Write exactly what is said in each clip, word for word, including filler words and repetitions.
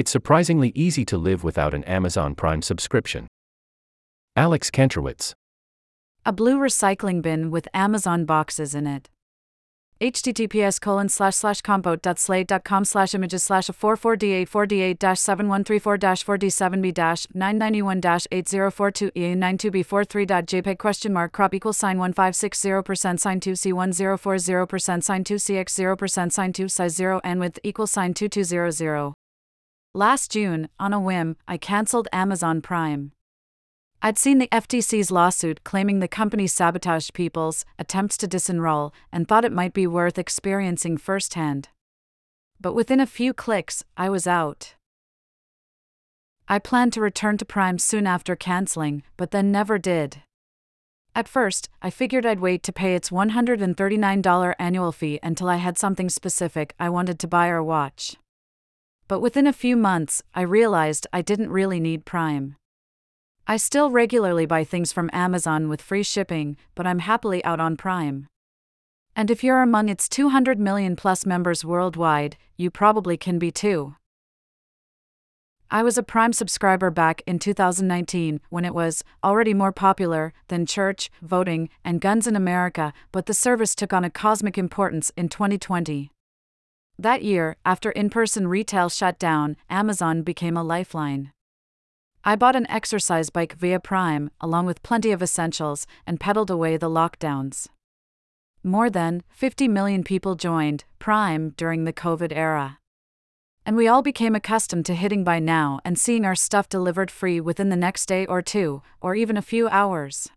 it's surprisingly easy to live without an Amazon Prime subscription. Alex Kantrowitz. A blue recycling bin with Amazon boxes in it. https colon slash slash compote.slate.com slash images slash a 44da 48 7134 4d7b 991 8042 e 92b 43.jpg question mark crop equals sign one five six zero percent sign two c one zero four zero percent sign two cx zero percent sign two size zero and width equals sign two two zero zero. Last June, on a whim, I cancelled Amazon Prime. I'd seen the F T C's lawsuit claiming the company sabotaged people's attempts to disenroll and thought it might be worth experiencing firsthand. But within a few clicks, I was out. I planned to return to Prime soon after canceling, but then never did. At first, I figured I'd wait to pay its one hundred thirty-nine dollars annual fee until I had something specific I wanted to buy or watch. But within a few months, I realized I didn't really need Prime. I still regularly buy things from Amazon with free shipping, but I'm happily out on Prime. And if you're among its two hundred million plus members worldwide, you probably can be too. I was a Prime subscriber back in two thousand nineteen, when it was already more popular than church, voting, and guns in America, but the service took on a cosmic importance in twenty twenty. That year, after in-person retail shut down, Amazon became a lifeline. I bought an exercise bike via Prime, along with plenty of essentials, and pedaled away the lockdowns. More than fifty million people joined Prime during the COVID era. And we all became accustomed to hitting buy now and seeing our stuff delivered free within the next day or two, or even a few hours.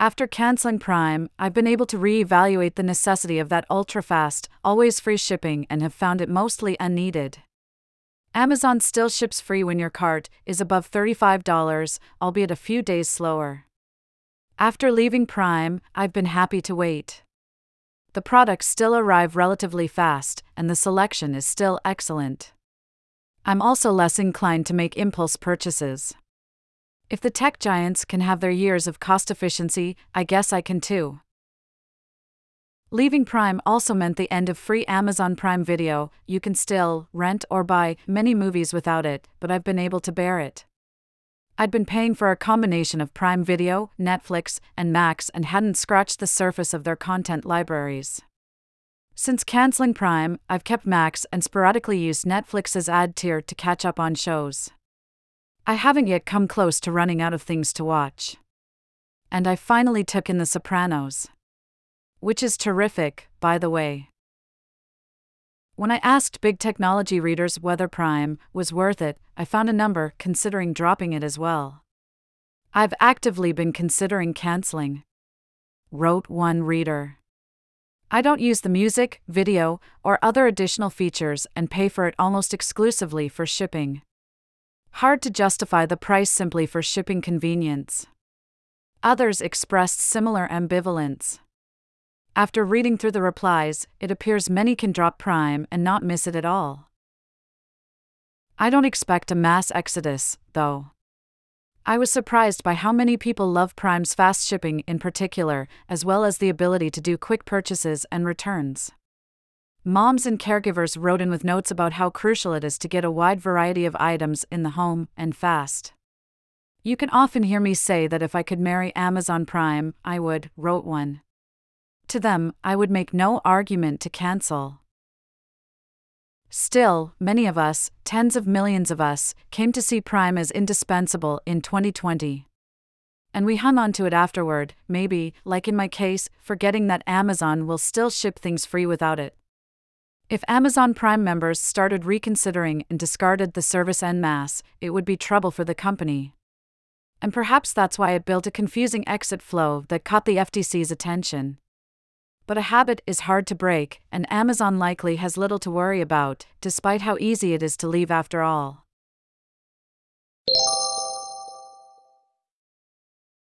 After canceling Prime, I've been able to reevaluate the necessity of that ultra-fast, always-free shipping and have found it mostly unneeded. Amazon still ships free when your cart is above thirty-five dollars, albeit a few days slower. After leaving Prime, I've been happy to wait. The products still arrive relatively fast, and the selection is still excellent. I'm also less inclined to make impulse purchases. If the tech giants can have their years of cost efficiency, I guess I can too. Leaving Prime also meant the end of free Amazon Prime Video. You can still rent or buy many movies without it, but I've been able to bear it. I'd been paying for a combination of Prime Video, Netflix, and Max and hadn't scratched the surface of their content libraries. Since canceling Prime, I've kept Max and sporadically used Netflix's ad tier to catch up on shows. I haven't yet come close to running out of things to watch. And I finally took in The Sopranos. Which is terrific, by the way. When I asked big technology readers whether Prime was worth it, I found a number considering dropping it as well. I've actively been considering canceling, wrote one reader. I don't use the music, video, or other additional features and pay for it almost exclusively for shipping. Hard to justify the price simply for shipping convenience. Others expressed similar ambivalence. After reading through the replies, it appears many can drop Prime and not miss it at all. I don't expect a mass exodus, though. I was surprised by how many people love Prime's fast shipping in particular, as well as the ability to do quick purchases and returns. Moms and caregivers wrote in with notes about how crucial it is to get a wide variety of items in the home, and fast. You can often hear me say that if I could marry Amazon Prime, I would, wrote one. To them, I would make no argument to cancel. Still, many of us, tens of millions of us, came to see Prime as indispensable in twenty twenty. And we hung on to it afterward, maybe, like in my case, forgetting that Amazon will still ship things free without it. If Amazon Prime members started reconsidering and discarded the service en masse, it would be trouble for the company. And perhaps that's why it built a confusing exit flow that caught the F T C's attention. But a habit is hard to break, and Amazon likely has little to worry about, despite how easy it is to leave after all.